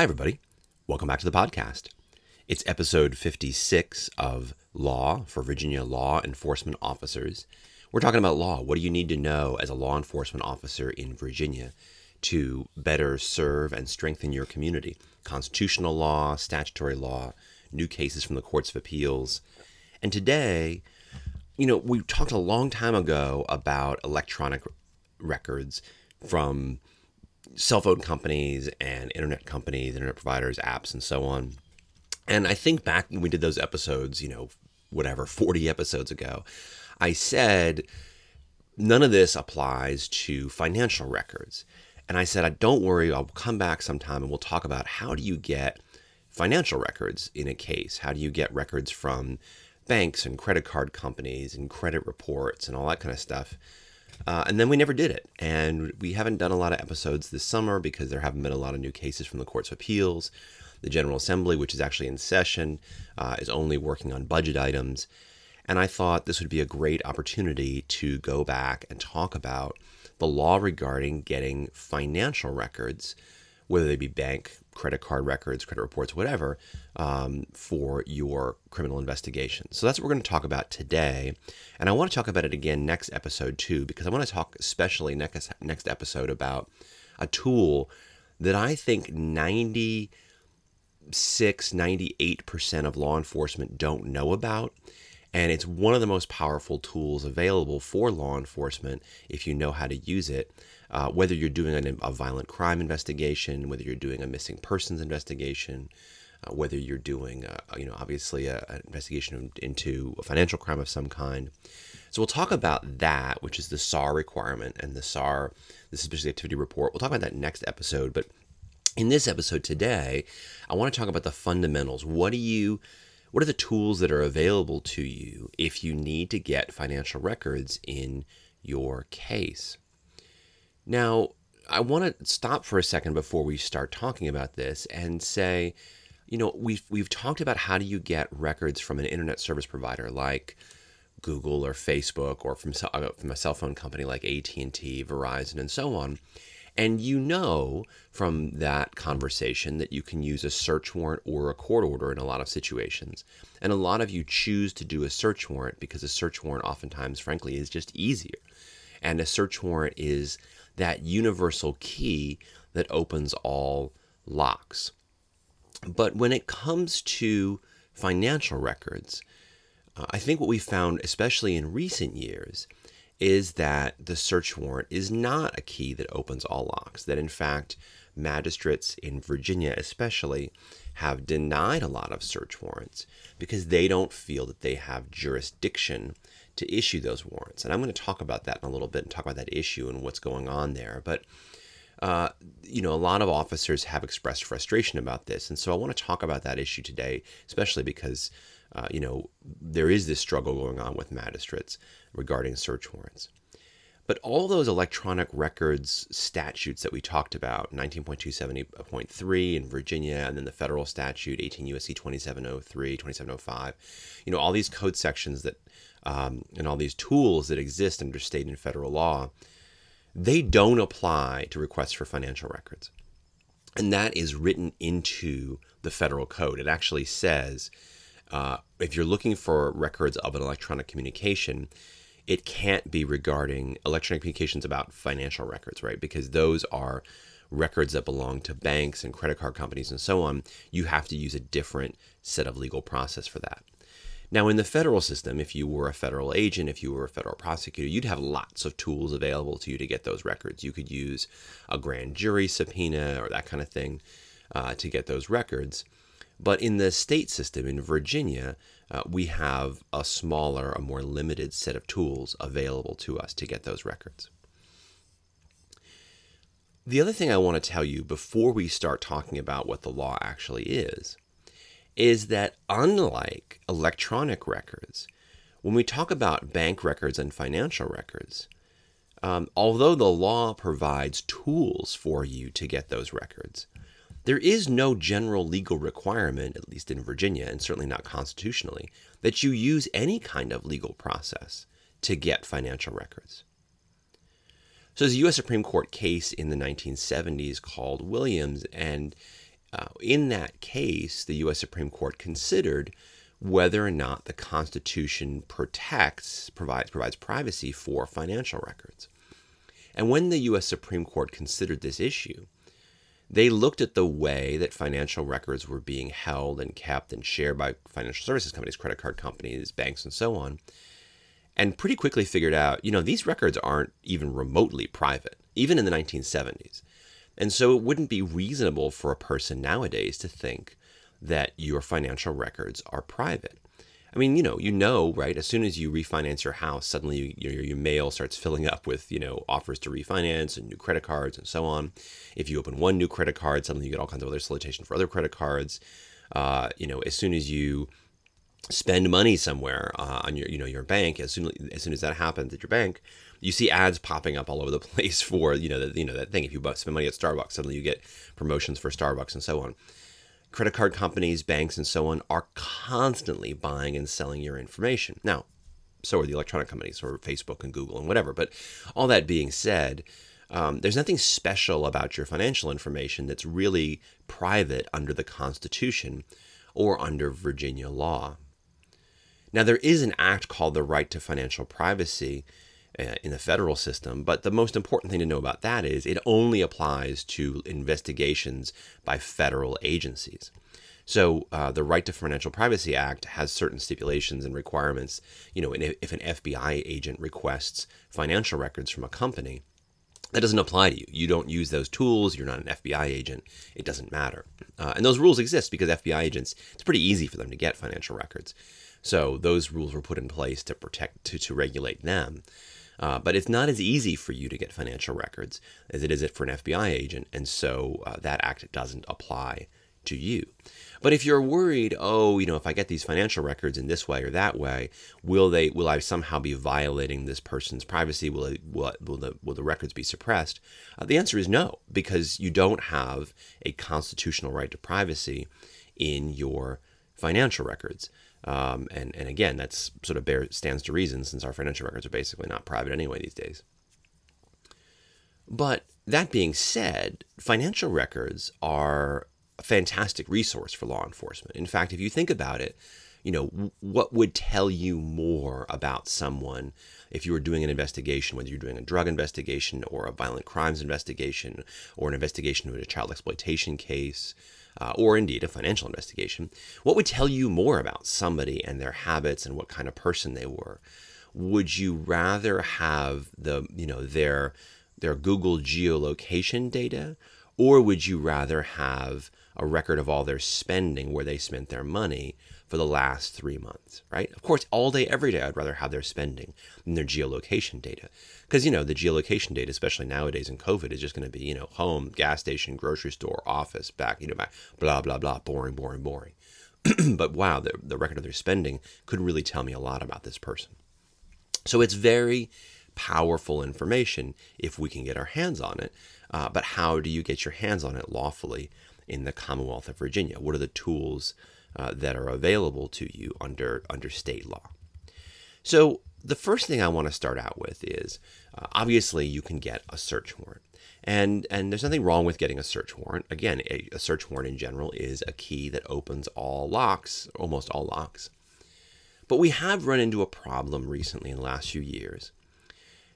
Hi, everybody. Welcome back to the podcast. It's episode 56 of Law for Virginia Law Enforcement Officers. We're talking about law. What do you need to know as a law enforcement officer in Virginia to better serve and strengthen your community? Constitutional law, statutory law, new cases from the courts of appeals. And today, we talked a long time ago about electronic records from cell phone companies and internet companies, internet providers, apps, and so on. And I think back when we did those episodes, 40 episodes ago, I said, none of this applies to financial records. And I said, don't worry, I'll come back sometime and we'll talk about how do you get financial records in a case? How do you get records from banks and credit card companies and credit reports and all that kind of stuff? And then we never did it. And we haven't done a lot of episodes this summer because there haven't been a lot of new cases from the courts of appeals. The General Assembly, which is actually in session, is only working on budget items. And I thought this would be a great opportunity to go back and talk about the law regarding getting financial records, whether they be bank, credit card records, credit reports, whatever, for your criminal investigation. So that's what we're going to talk about today. And I want to talk about it again next episode too, because I want to talk especially next episode about a tool that I think 98% of law enforcement don't know about. And it's one of the most powerful tools available for law enforcement if you know how to use it, whether you're doing a violent crime investigation, whether you're doing a missing persons investigation, whether you're doing, obviously an investigation into a financial crime of some kind. So we'll talk about that, which is the SAR requirement and the SAR, the Suspicious Activity Report. We'll talk about that next episode. But in this episode today, I want to talk about the fundamentals. What are the tools that are available to you if you need to get financial records in your case? Now, I want to stop for a second before we start talking about this and say, we've talked about how do you get records from an internet service provider like Google or Facebook or from a cell phone company like AT&T, Verizon, and so on. And from that conversation that you can use a search warrant or a court order in a lot of situations. And a lot of you choose to do a search warrant because a search warrant oftentimes, frankly, is just easier. And a search warrant is that universal key that opens all locks. But when it comes to financial records, I think what we found, especially in recent years, is that the search warrant is not a key that opens all locks, that in fact, magistrates in Virginia especially have denied a lot of search warrants because they don't feel that they have jurisdiction to issue those warrants. And I'm going to talk about that in a little bit and talk about that issue and what's going on there. But, a lot of officers have expressed frustration about this. And so I want to talk about that issue today, especially because there is this struggle going on with magistrates regarding search warrants. But all those electronic records statutes that we talked about, 19.270.3 in Virginia, and then the federal statute, 18 U.S.C. 2703, 2705, all these code sections that and all these tools that exist under state and federal law, they don't apply to requests for financial records. And that is written into the federal code. It actually says, if you're looking for records of an electronic communication, it can't be regarding electronic communications about financial records, right? Because those are records that belong to banks and credit card companies and so on. You have to use a different set of legal process for that. Now, in the federal system, if you were a federal agent, if you were a federal prosecutor, you'd have lots of tools available to you to get those records. You could use a grand jury subpoena or that kind of thing to get those records. But in the state system in Virginia, we have a smaller, a more limited set of tools available to us to get those records. The other thing I want to tell you before we start talking about what the law actually is that unlike electronic records, when we talk about bank records and financial records, although the law provides tools for you to get those records, there is no general legal requirement, at least in Virginia, and certainly not constitutionally, that you use any kind of legal process to get financial records. So there's a U.S. Supreme Court case in the 1970s called Williams, and In that case, the U.S. Supreme Court considered whether or not the Constitution provides privacy for financial records. And when the U.S. Supreme Court considered this issue, they looked at the way that financial records were being held and kept and shared by financial services companies, credit card companies, banks, and so on, and pretty quickly figured out, these records aren't even remotely private, even in the 1970s. And so it wouldn't be reasonable for a person nowadays to think that your financial records are private. I mean, right? As soon as you refinance your house, suddenly your mail starts filling up with, offers to refinance and new credit cards and so on. If you open one new credit card, suddenly you get all kinds of other solicitation for other credit cards. As soon as you spend money somewhere on your bank, as soon as that happens at your bank, you see ads popping up all over the place for that thing. If you spend money at Starbucks, suddenly you get promotions for Starbucks and so on. Credit card companies, banks, and so on are constantly buying and selling your information. Now, so are the electronic companies, or Facebook and Google and whatever. But all that being said, there's nothing special about your financial information that's really private under the Constitution or under Virginia law. Now, there is an act called the Right to Financial Privacy in the federal system, but the most important thing to know about that is it only applies to investigations by federal agencies. So the Right to Financial Privacy Act has certain stipulations and requirements. If an FBI agent requests financial records from a company, that doesn't apply to you. You don't use those tools. You're not an FBI agent. It doesn't matter. And those rules exist because FBI agents, it's pretty easy for them to get financial records. So those rules were put in place to protect, to regulate them. But it's not as easy for you to get financial records as it is for an FBI agent, and so that act doesn't apply to you. But if you're worried, if I get these financial records in this way or that way, will I somehow be violating this person's privacy? Will the records be suppressed? The answer is no, because you don't have a constitutional right to privacy in your financial records. And again, that's sort of stands to reason since our financial records are basically not private anyway these days. But that being said, financial records are a fantastic resource for law enforcement. In fact, if you think about it, what would tell you more about someone if you were doing an investigation, whether you're doing a drug investigation or a violent crimes investigation or an investigation into a child exploitation case, or indeed a financial investigation? What would tell you more about somebody and their habits and what kind of person they were? Would you rather have their Google geolocation data, or would you rather have a record of all their spending, where they spent their money for the last 3 months, right? Of course, all day, every day, I'd rather have their spending than their geolocation data. Because, the geolocation data, especially nowadays in COVID, is just going to be, home, gas station, grocery store, office, back, blah, blah, blah, boring, boring, boring. But wow, the record of their spending could really tell me a lot about this person. So it's very powerful information if we can get our hands on it. But how do you get your hands on it lawfully in the Commonwealth of Virginia? What are the tools that are available to you under state law? So the first thing I want to start out with is, obviously, you can get a search warrant. And there's nothing wrong with getting a search warrant. Again, a search warrant in general is a key that opens all locks, almost all locks. But we have run into a problem recently in the last few years.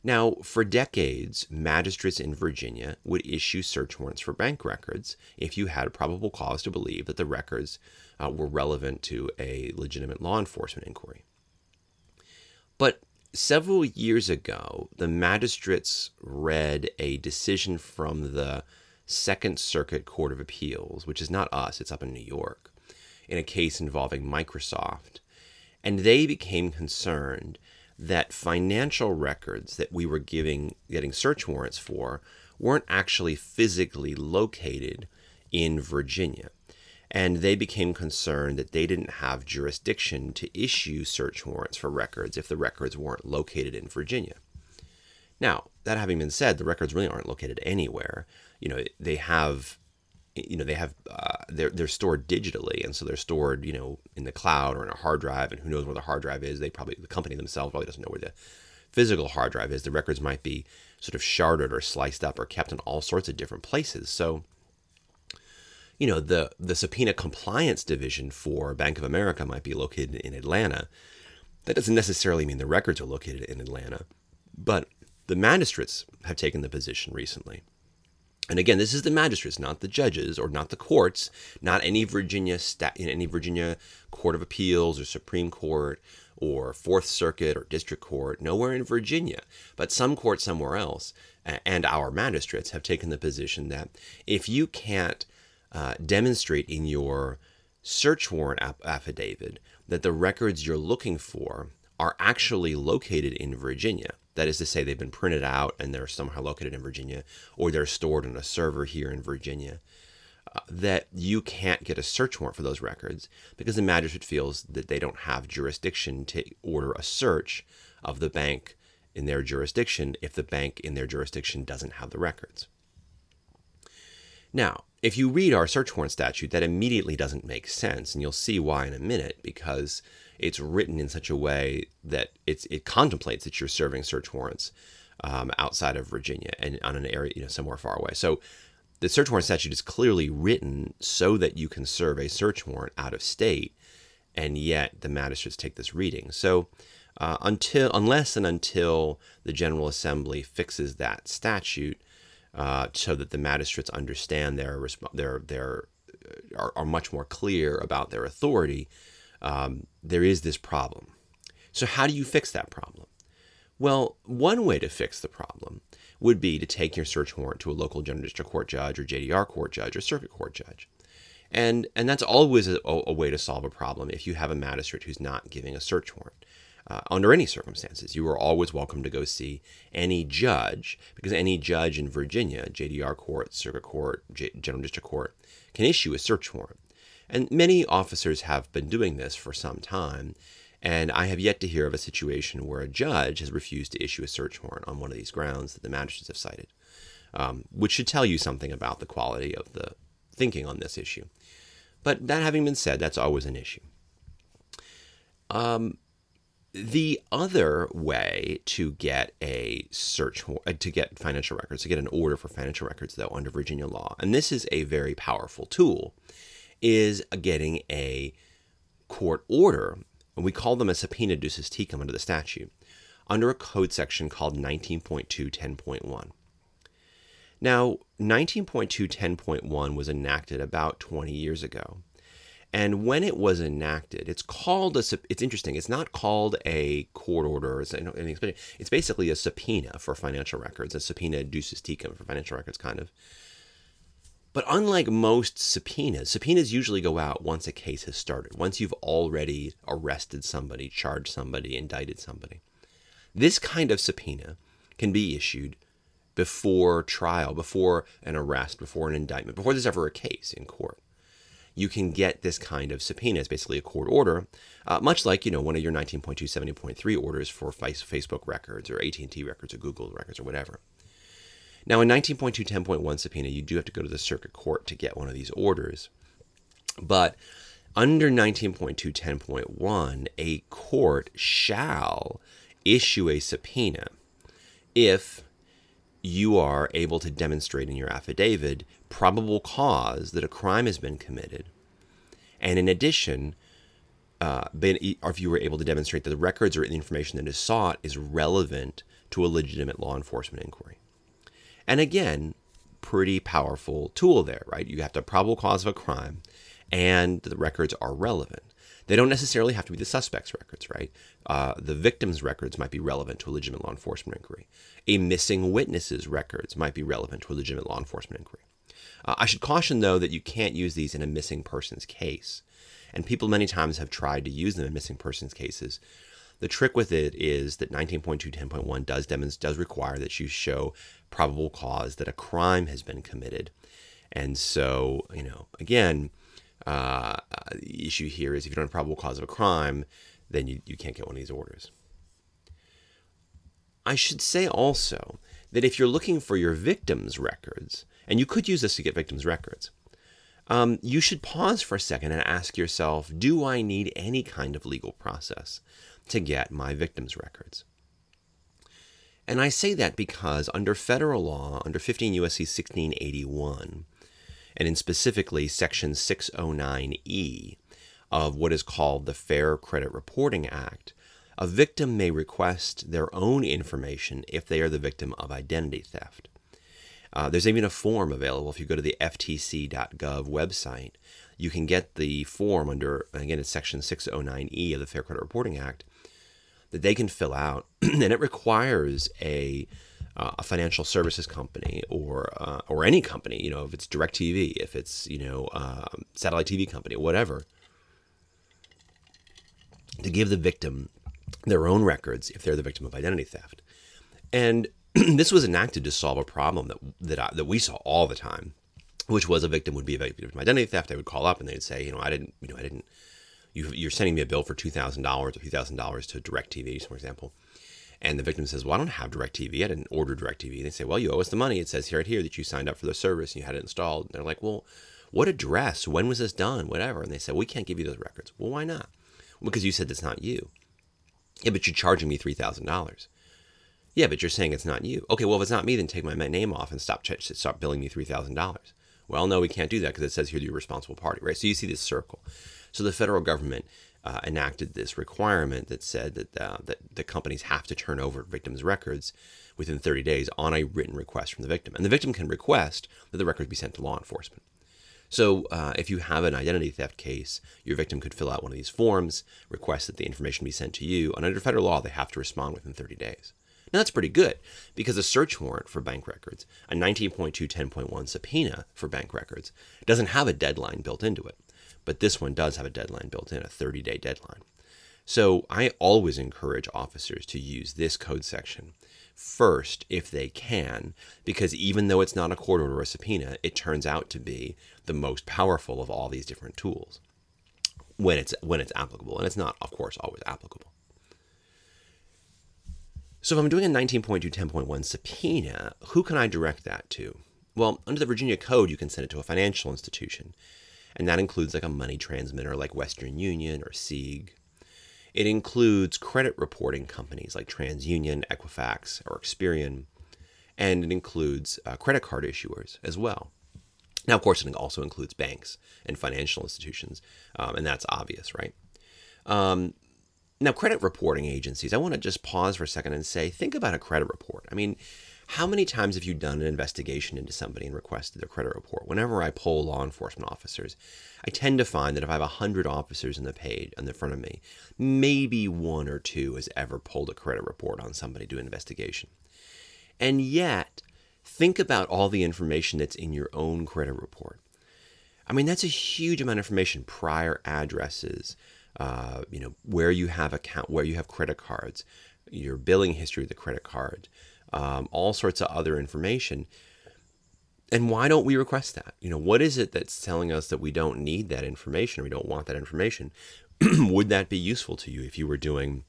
Now, for decades, magistrates in Virginia would issue search warrants for bank records if you had probable cause to believe that the records were relevant to a legitimate law enforcement inquiry. But several years ago, the magistrates read a decision from the Second Circuit Court of Appeals, which is not us, it's up in New York, in a case involving Microsoft, and they became concerned that financial records that we were getting search warrants for weren't actually physically located in Virginia. And they became concerned that they didn't have jurisdiction to issue search warrants for records if the records weren't located in Virginia. Now, that having been said, the records really aren't located anywhere. They're stored digitally, and so they're stored, in the cloud or in a hard drive, and who knows where the hard drive is. The company themselves probably doesn't know where the physical hard drive is. The records might be sort of sharded or sliced up or kept in all sorts of different places. So you know, the subpoena compliance division for Bank of America might be located in Atlanta. That doesn't necessarily mean the records are located in Atlanta, but the magistrates have taken the position recently. And again, this is the magistrates, not the judges or not the courts, not any Virginia Court of Appeals or Supreme Court or Fourth Circuit or District Court, nowhere in Virginia, but some court somewhere else. And our magistrates have taken the position that if you can't demonstrate in your search warrant affidavit that the records you're looking for are actually located in Virginia, that is to say they've been printed out and they're somehow located in Virginia, or they're stored on a server here in Virginia, that you can't get a search warrant for those records because the magistrate feels that they don't have jurisdiction to order a search of the bank in their jurisdiction if the bank in their jurisdiction doesn't have the records. Now, if you read our search warrant statute, that immediately doesn't make sense, and you'll see why in a minute, because it's written in such a way that it contemplates that you're serving search warrants outside of Virginia and on an area, somewhere far away. So the search warrant statute is clearly written so that you can serve a search warrant out of state, and yet the magistrates take this reading. So unless the General Assembly fixes that statute so that the magistrates understand are much more clear about their authority, there is this problem. So how do you fix that problem? Well, one way to fix the problem would be to take your search warrant to a local general district court judge or JDR court judge or circuit court judge. And that's always a way to solve a problem if you have a magistrate who's not giving a search warrant. Under any circumstances, you are always welcome to go see any judge, because any judge in Virginia, JDR court, circuit court, general district court, can issue a search warrant. And many officers have been doing this for some time, and I have yet to hear of a situation where a judge has refused to issue a search warrant on one of these grounds that the magistrates have cited, which should tell you something about the quality of the thinking on this issue. But that having been said, that's always an issue. The other way to get financial records, to get an order for financial records, though, under Virginia law, and this is a very powerful tool, is getting a court order, and we call them a subpoena ducis tecum under the statute, under a code section called 19.2.10.1. Now, 19.2.10.1 was enacted about 20 years ago. And when it was enacted, it's interesting. It's not called a court order. It's basically a subpoena for financial records, a subpoena ducis tecum for financial records, kind of. But unlike most subpoenas usually go out once a case has started, once you've already arrested somebody, charged somebody, indicted somebody. This kind of subpoena can be issued before trial, before an arrest, before an indictment, before there's ever a case in court. You can get this kind of subpoena. It's basically a court order, much like one of your 19.270.3 orders for Facebook records or AT&T records or Google records or whatever. Now, in 19.2.10.1 subpoena, you do have to go to the circuit court to get one of these orders. But under 19.2.10.1, a court shall issue a subpoena if you are able to demonstrate in your affidavit probable cause that a crime has been committed. And in addition, if you were able to demonstrate that the records or the information that is sought is relevant to a legitimate law enforcement inquiry. And again, pretty powerful tool there, right? You have to have probable cause of a crime and the records are relevant. They don't necessarily have to be the suspect's records, right? The victim's records might be relevant to a legitimate law enforcement inquiry. A missing witness's records might be relevant to a legitimate law enforcement inquiry. I should caution, though, that you can't use these in a missing person's case. And people many times have tried to use them in missing persons cases. The trick with it is that 19.2.10.1 does require that you show probable cause that a crime has been committed. And so, again, the issue here is if you don't have probable cause of a crime, then you can't get one of these orders. I should say also that if you're looking for your victim's records, and you could use this to get victims' records, you should pause for a second and ask yourself, do I need any kind of legal process to get my victims' records? And I say that because under federal law, under 15 U.S.C. 1681, and in specifically Section 609E of what is called the Fair Credit Reporting Act, a victim may request their own information if they are the victim of identity theft. There's even a form available. If you go to the ftc.gov website, you can get the form under, again, it's Section 609E of the Fair Credit Reporting Act, that they can fill out, and it requires a financial services company or any company, you know, if it's DirecTV, if it's, you know, satellite TV company, whatever, to give the victim their own records if they're the victim of identity theft. And this was enacted to solve a problem that we saw all the time, which was a victim would be a victim of identity theft. They would call up and they'd say, I didn't. You're sending me a bill for $2,000 or $3,000 to DirecTV, for example. And the victim says, well, I don't have DirecTV. I didn't order DirecTV. They say, well, you owe us the money. It says here that you signed up for the service and you had it installed. And they're like, well, what address? When was this done? Whatever. And they said, we can't give you those records. Well, why not? Well, because you said it's not you. Yeah, but you're charging me $3,000. Yeah, but you're saying it's not you. Okay, well, if it's not me, then take my name off and stop billing me $3,000. Well, no, we can't do that because it says here you're a responsible party, right? So you see this circle. So the federal government enacted this requirement that said that the companies have to turn over victims' records within 30 days on a written request from the victim. And the victim can request that the records be sent to law enforcement. So if you have an identity theft case, your victim could fill out one of these forms, request that the information be sent to you, and under federal law, they have to respond within 30 days. Now, that's pretty good because a search warrant for bank records, a 19.210.1 subpoena for bank records, doesn't have a deadline built into it. But this one does have a deadline built in, a 30-day deadline. So I always encourage officers to use this code section first if they can, because even though it's not a court order or a subpoena, it turns out to be the most powerful of all these different tools when it's applicable. And it's not, of course, always applicable. So if I'm doing a 19.210.1 subpoena, who can I direct that to? Well, under the Virginia Code, you can send it to a financial institution. And that includes like a money transmitter like Western Union or Sieg. It includes credit reporting companies like TransUnion, Equifax, or Experian. And it includes credit card issuers as well. Now, of course, it also includes banks and financial institutions. And that's obvious, right? Now, credit reporting agencies, I want to just pause for a second and say, think about a credit report. I mean, how many times have you done an investigation into somebody and requested their credit report? Whenever I poll law enforcement officers, I tend to find that if I have 100 officers in the page in the front of me, maybe one or two has ever pulled a credit report on somebody to an investigation. And yet, think about all the information that's in your own credit report. I mean, that's a huge amount of information: prior addresses, where you have credit cards, your billing history with the credit card. All sorts of other information. And why don't we request that? You know, what is it that's telling us that we don't need that information or we don't want that information? Would that be useful to you if you were doing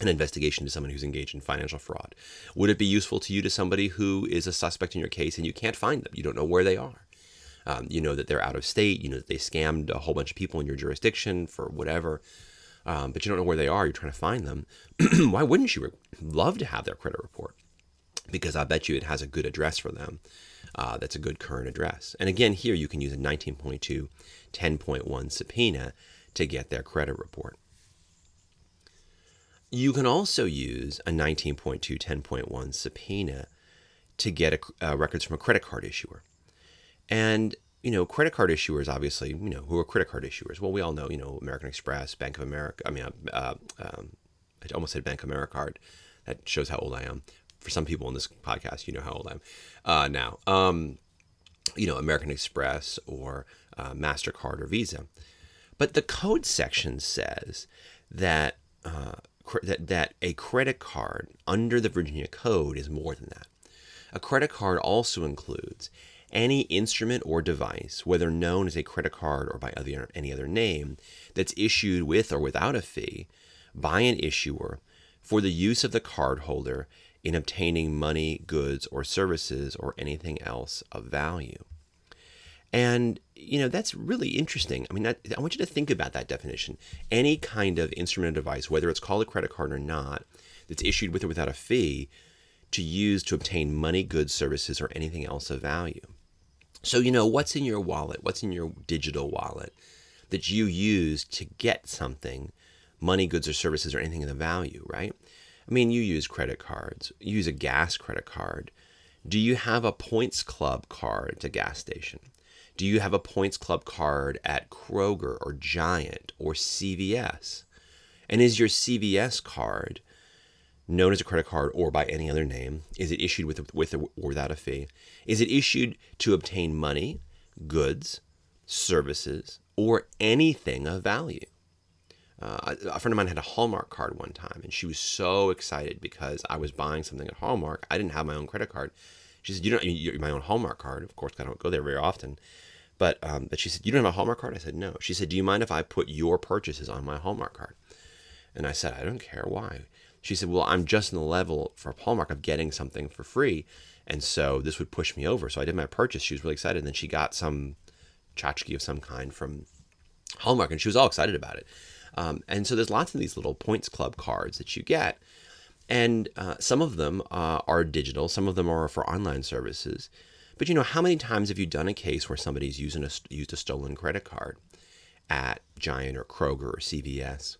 an investigation to someone who's engaged in financial fraud? Would it be useful to you to somebody who is a suspect in your case and you can't find them? You don't know where they are. You know that they're out of state. You know that they scammed a whole bunch of people in your jurisdiction for whatever. But you don't know where they are. You're trying to find them. Why wouldn't you love to have their credit report? Because I bet you it has a good address for them. That's a good current address. And again, here you can use a 19.2, 10.1 subpoena to get their credit report. You can also use a 19.2, 10.1 subpoena to get records from a credit card issuer. And, you know, credit card issuers, obviously, you know, who are credit card issuers? Well, we all know, you know, American Express, Bank of America. I mean, I almost said Bank of America. That shows how old I am. For some people in this podcast, you know how old I am now. You know, American Express or MasterCard or Visa. But the code section says that, that a credit card under the Virginia Code is more than that. A credit card also includes any instrument or device, whether known as a credit card or by any other name, that's issued with or without a fee by an issuer for the use of the cardholder in obtaining money, goods, or services, or anything else of value. And, you know, that's really interesting. I mean, I want you to think about that definition. Any kind of instrument or device, whether it's called a credit card or not, that's issued with or without a fee to use to obtain money, goods, services, or anything else of value. So, you know, what's in your wallet? What's in your digital wallet that you use to get something, money, goods, or services, or anything of the value, right? I mean, you use credit cards. You use a gas credit card. Do you have a Points Club card at a gas station? Do you have a Points Club card at Kroger or Giant or CVS? And is your CVS card, known as a credit card or by any other name, is it issued with or without a fee? Is it issued to obtain money, goods, services, or anything of value? A friend of mine had a Hallmark card one time, and she was so excited because I was buying something at Hallmark. I didn't have my own credit card. She said, "You don't have my own Hallmark card." Of course, I don't go there very often. But she said, "You don't have a Hallmark card?" I said, "No." She said, "Do you mind if I put your purchases on my Hallmark card?" And I said, "I don't care. Why?" She said, "Well, I'm just in the level for Hallmark of getting something for free, and so this would push me over." So I did my purchase. She was really excited. And then she got some tchotchke of some kind from Hallmark, and she was all excited about it. And so there's lots of these little Points Club cards that you get. And some of them are digital. Some of them are for online services. But, you know, how many times have you done a case where somebody's used a stolen credit card at Giant or Kroger or CVS,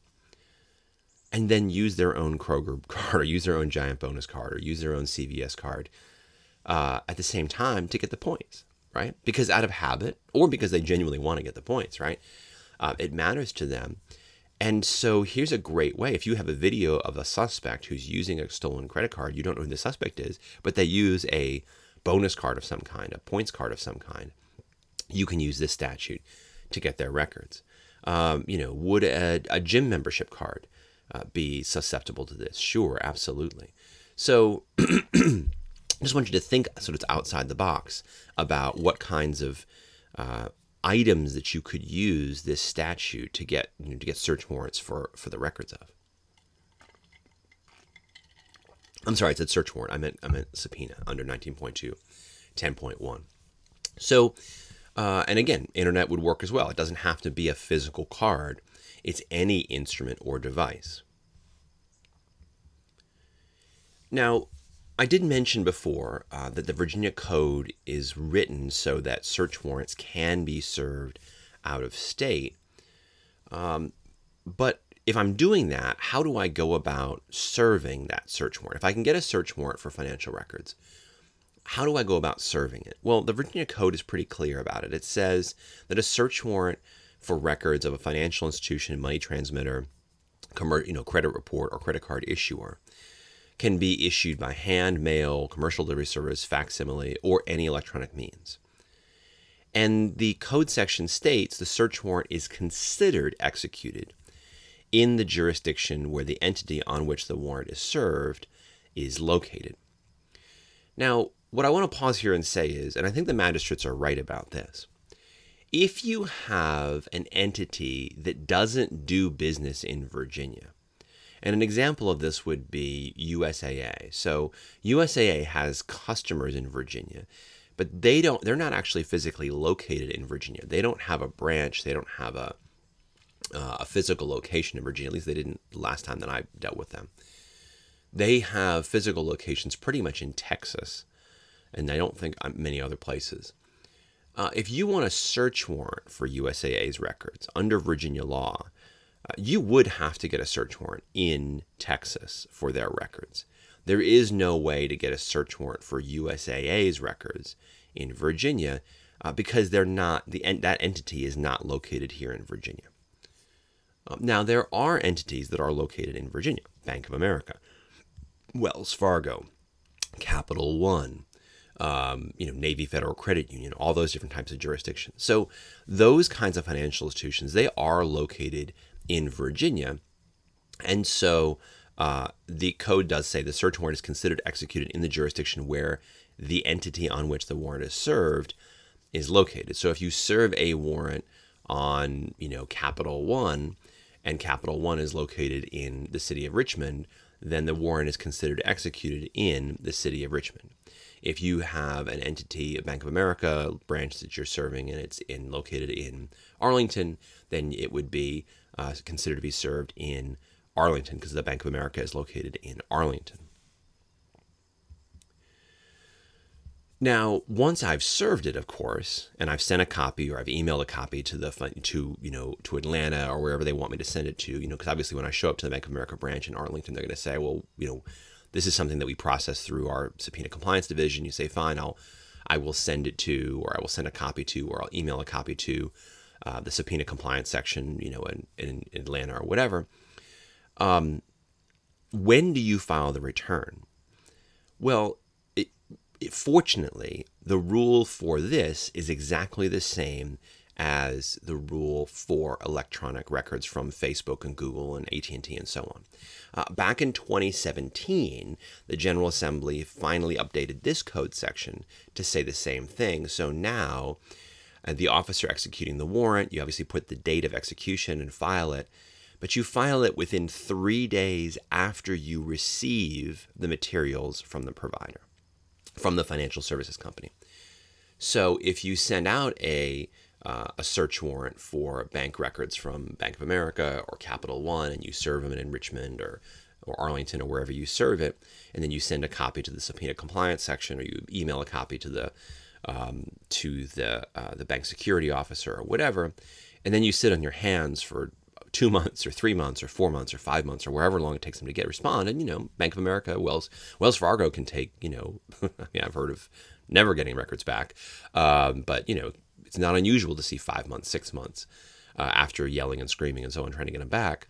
and then use their own Kroger card or use their own Giant bonus card or use their own CVS card at the same time to get the points, right? Because out of habit or because they genuinely want to get the points, right? It matters to them. And so here's a great way. If you have a video of a suspect who's using a stolen credit card, you don't know who the suspect is, but they use a bonus card of some kind, a points card of some kind, you can use this statute to get their records. You know, would a gym membership card be susceptible to this? Sure, absolutely. So I just want you to think sort of outside the box about what kinds of items that you could use this statute to get, you know, to get search warrants for the records of. I'm sorry, I said search warrant. I meant subpoena under 19.2, 10.1. So, and again, internet would work as well. It doesn't have to be a physical card. It's any instrument or device. Now, I did mention before that the Virginia Code is written so that search warrants can be served out of state. But if I'm doing that, how do I go about serving that search warrant? If I can get a search warrant for financial records, how do I go about serving it? Well, the Virginia Code is pretty clear about it. It says that a search warrant for records of a financial institution, money transmitter, credit report, or credit card issuer can be issued by hand, mail, commercial delivery service, facsimile, or any electronic means. And the code section states the search warrant is considered executed in the jurisdiction where the entity on which the warrant is served is located. Now, what I want to pause here and say is, and I think the magistrates are right about this, if you have an entity that doesn't do business in Virginia, and an example of this would be USAA. So USAA has customers in Virginia, but they're not actually physically located in Virginia. They don't have a branch. They don't have a physical location in Virginia. At least they didn't the last time that I dealt with them. They have physical locations pretty much in Texas, and I don't think many other places. If you want a search warrant for USAA's records under Virginia law, you would have to get a search warrant in Texas for their records. There is no way to get a search warrant for USAA's records in Virginia because they're not that entity is not located here in Virginia. Now, there are entities that are located in Virginia: Bank of America, Wells Fargo, Capital One, Navy Federal Credit Union, all those different types of jurisdictions. So those kinds of financial institutions, they are located in Virginia. And so the code does say the search warrant is considered executed in the jurisdiction where the entity on which the warrant is served is located. So if you serve a warrant on, Capital One, and Capital One is located in the city of Richmond, then the warrant is considered executed in the city of Richmond. If you have an entity, a Bank of America branch that you're serving, and it's located in Arlington, then it would be considered to be served in Arlington because the Bank of America is located in Arlington. Now, once I've served it, of course, and I've sent a copy or I've emailed a copy to to Atlanta or wherever they want me to send it to, because obviously when I show up to the Bank of America branch in Arlington, they're going to say, well, this is something that we process through our subpoena compliance division. You say, fine, I will send it to, or I will send a copy to, or I'll email a copy to the subpoena compliance section, in Atlanta or whatever. When do you file the return? Well, fortunately, the rule for this is exactly the same as the rule for electronic records from Facebook and Google and AT&T and so on. Back in 2017, the General Assembly finally updated this code section to say the same thing. So now, the officer executing the warrant, you obviously put the date of execution and file it, but you file it within 3 days after you receive the materials from the provider, from the financial services company. So if you send out a search warrant for bank records from Bank of America or Capital One, and you serve them in Richmond or Arlington or wherever you serve it, and then you send a copy to the subpoena compliance section, or you email a copy to the bank security officer or whatever, and then you sit on your hands for 2 months or 3 months or 4 months or 5 months or wherever long it takes them to respond. And, Bank of America, Wells Fargo can take, I've heard of never getting records back. But, it's not unusual to see 5 months, 6 months after yelling and screaming and so on, trying to get them back.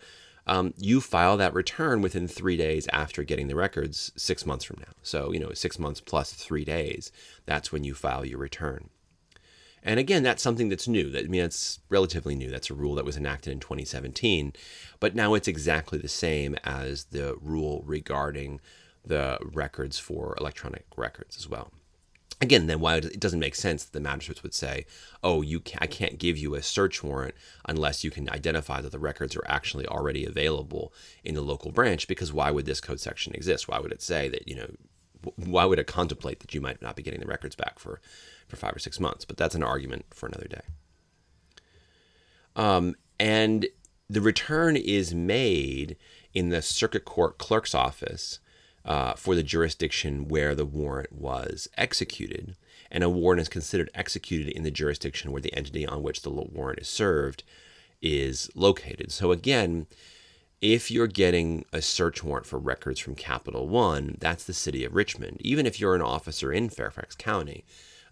You file that return within 3 days after getting the records 6 months from now. So, 6 months plus 3 days, that's when you file your return. And again, that's something that's new. It's relatively new. That's a rule that was enacted in 2017. But now it's exactly the same as the rule regarding the records for electronic records as well. Again, then why it doesn't make sense that the magistrates would say, oh, I can't give you a search warrant unless you can identify that the records are actually already available in the local branch, because why would this code section exist? Why would it say that, why would it contemplate that you might not be getting the records back for 5 or 6 months? But that's an argument for another day. And the return is made in the circuit court clerk's office for the jurisdiction where the warrant was executed. And a warrant is considered executed in the jurisdiction where the entity on which the warrant is served is located. So again, if you're getting a search warrant for records from Capital One, that's the city of Richmond. Even if you're an officer in Fairfax County,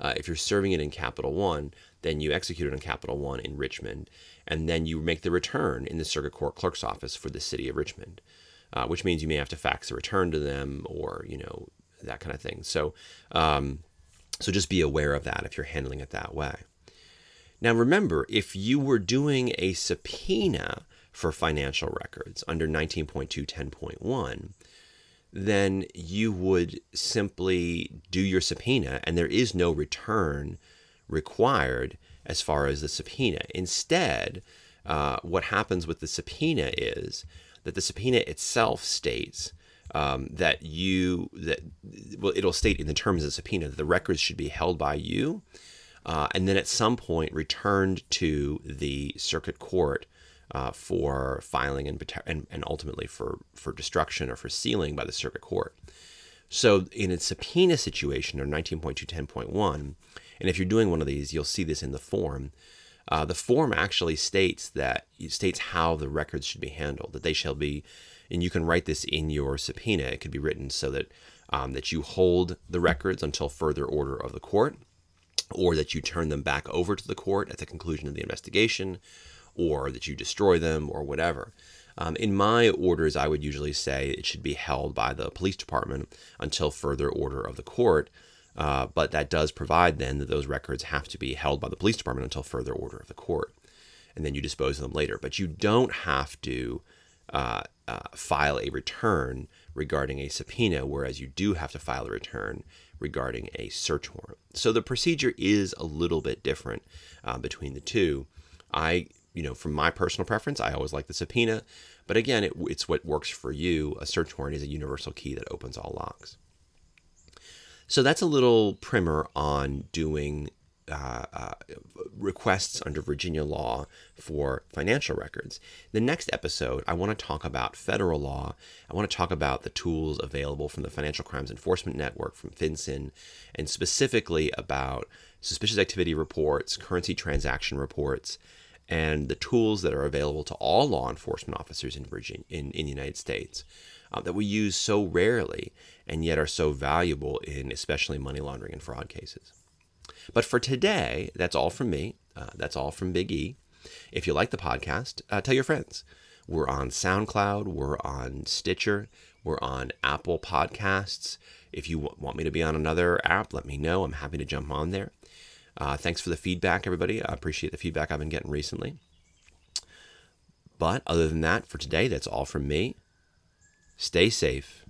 if you're serving it in Capital One, then you execute it on Capital One in Richmond, and then you make the return in the circuit court clerk's office for the city of Richmond, which means you may have to fax a return to them or, that kind of thing. So, so just be aware of that if you're handling it that way. Now, remember, if you were doing a subpoena for financial records under 19.2.10.1, then you would simply do your subpoena, and there is no return required as far as the subpoena. Instead, what happens with the subpoena is that the subpoena itself states it'll state in the terms of the subpoena that the records should be held by you, and then at some point returned to the circuit court for filing and ultimately for destruction or for sealing by the circuit court. So in a subpoena situation or 19.2.10.1, and if you're doing one of these, you'll see this in the form. The form actually states how the records should be handled, that they shall be, and you can write this in your subpoena. It could be written so that that you hold the records until further order of the court, or that you turn them back over to the court at the conclusion of the investigation, or that you destroy them or whatever. In my orders, I would usually say it should be held by the police department until further order of the court, but that does provide then that those records have to be held by the police department until further order of the court, and then you dispose of them later. But you don't have to file a return regarding a subpoena, whereas you do have to file a return regarding a search warrant. So the procedure is a little bit different between the two. From my personal preference, I always like the subpoena, but again, it's what works for you. A search warrant is a universal key that opens all locks. So that's a little primer on doing requests under Virginia law for financial records. The next episode, I want to talk about federal law. I want to talk about the tools available from the Financial Crimes Enforcement Network, from FinCEN, and specifically about suspicious activity reports, currency transaction reports, and the tools that are available to all law enforcement officers in Virginia, in the United States, that we use so rarely and yet are so valuable in especially money laundering and fraud cases. But for today, that's all from me. That's all from Big E. If you like the podcast, tell your friends. We're on SoundCloud. We're on Stitcher. We're on Apple Podcasts. If you want me to be on another app, let me know. I'm happy to jump on there. Thanks for the feedback, everybody. I appreciate the feedback I've been getting recently. But other than that, for today, that's all from me. Stay safe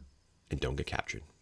and don't get captured.